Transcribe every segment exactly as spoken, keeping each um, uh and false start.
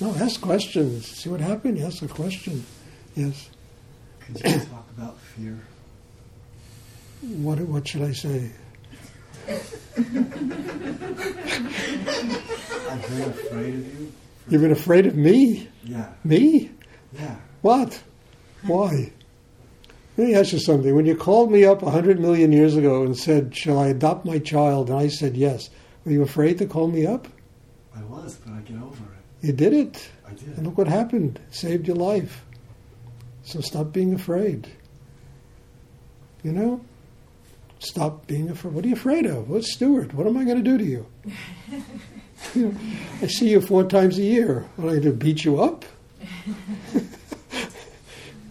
No, ask questions. See what happened? Ask a question. Yes. Could you talk about fear? What, what should I say? I've been afraid of you. You've been afraid of me? Yeah. Me? Yeah. What? Why? Let me ask you something. When you called me up a hundred million years ago and said, shall I adopt my child? And I said yes. Were you afraid to call me up? I was, but I get over it. You did it. I did. And look what happened. It saved your life. So stop being afraid. You know? Stop being afraid. What are you afraid of? What's Stuart? What am I going to do to you? You know, I see you four times a year. What, am I going to beat you up?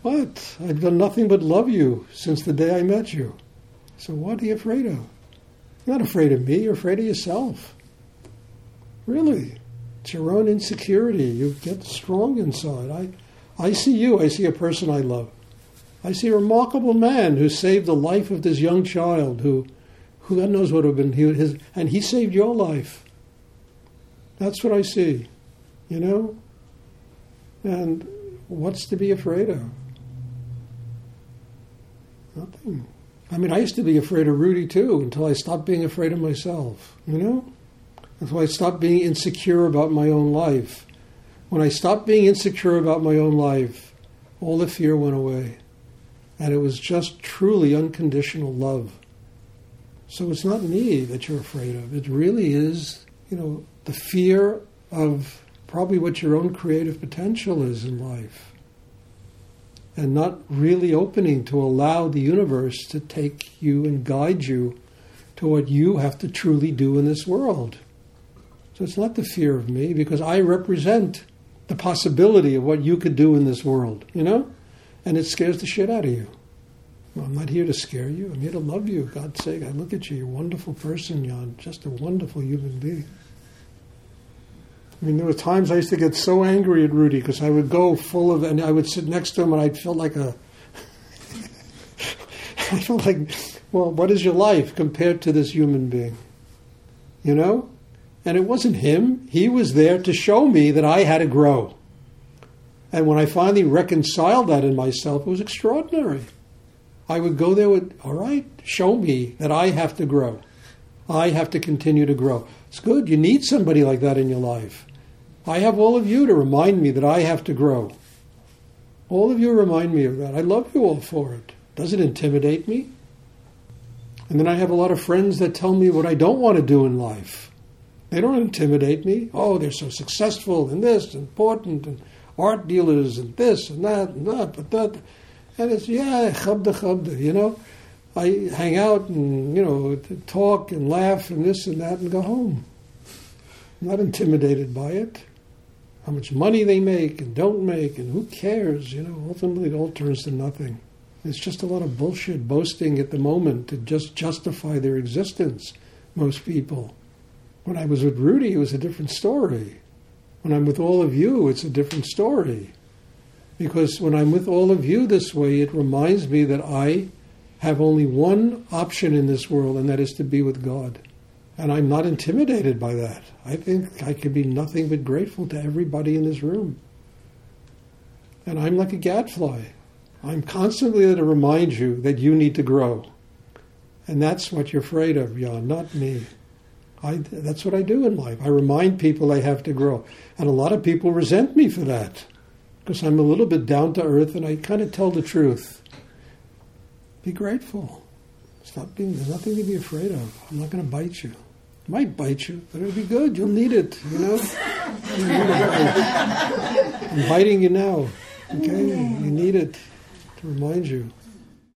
What? I've done nothing but love you since the day I met you. So what are you afraid of? You're not afraid of me. You're afraid of yourself. Really. It's your own insecurity. You get strong inside. I, I see you. I see a person I love. I see a remarkable man who saved the life of this young child who, who God knows what would have been his, and he saved your life. That's what I see, you know? And what's to be afraid of? Nothing. I mean, I used to be afraid of Rudy too until I stopped being afraid of myself, you know? Until I stopped being insecure about my own life. When I stopped being insecure about my own life, all the fear went away. And it was just truly unconditional love. So it's not me that you're afraid of. It really is, you know, the fear of probably what your own creative potential is in life. And not really opening to allow the universe to take you and guide you to what you have to truly do in this world. So it's not the fear of me, because I represent the possibility of what you could do in this world, you know? And it scares the shit out of you. Well, I'm not here to scare you. I'm here to love you. God's sake, I look at you. You're a wonderful person, Jan. Just a wonderful human being. I mean, there were times I used to get so angry at Rudy because I would go full of, and I would sit next to him and I'd feel like a, I felt like, well, what is your life compared to this human being? You know? And it wasn't him. He was there to show me that I had to grow. And when I finally reconciled that in myself, it was extraordinary. I would go there with, all right, show me that I have to grow. I have to continue to grow. It's good. You need somebody like that in your life. I have all of you to remind me that I have to grow. All of you remind me of that. I love you all for it. It doesn't intimidate me. And then I have a lot of friends that tell me what I don't want to do in life. They don't intimidate me. Oh, they're so successful and this, important, and art dealers and this and that and that, but that, and it's yeah, chabda chabda, you know. I hang out and you know talk and laugh and this and that and go home. I'm not intimidated by it. How much money they make and don't make and who cares, you know? Ultimately, it all turns to nothing. It's just a lot of bullshit boasting at the moment to just justify their existence. Most people. When I was with Rudy, it was a different story. When I'm with all of you, it's a different story. Because when I'm with all of you this way, it reminds me that I have only one option in this world, and that is to be with God. And I'm not intimidated by that. I think I could be nothing but grateful to everybody in this room. And I'm like a gadfly. I'm constantly there to remind you that you need to grow. And that's what you're afraid of, Jan, not me. I, that's what I do in life. I remind people they have to grow. And a lot of people resent me for that because I'm a little bit down to earth and I kind of tell the truth. Be grateful. Stop being, there's nothing to be afraid of. I'm not going to bite you. I might bite you, but it'll be good. You'll need it, you know? I'm biting you now, okay? You need it to remind you.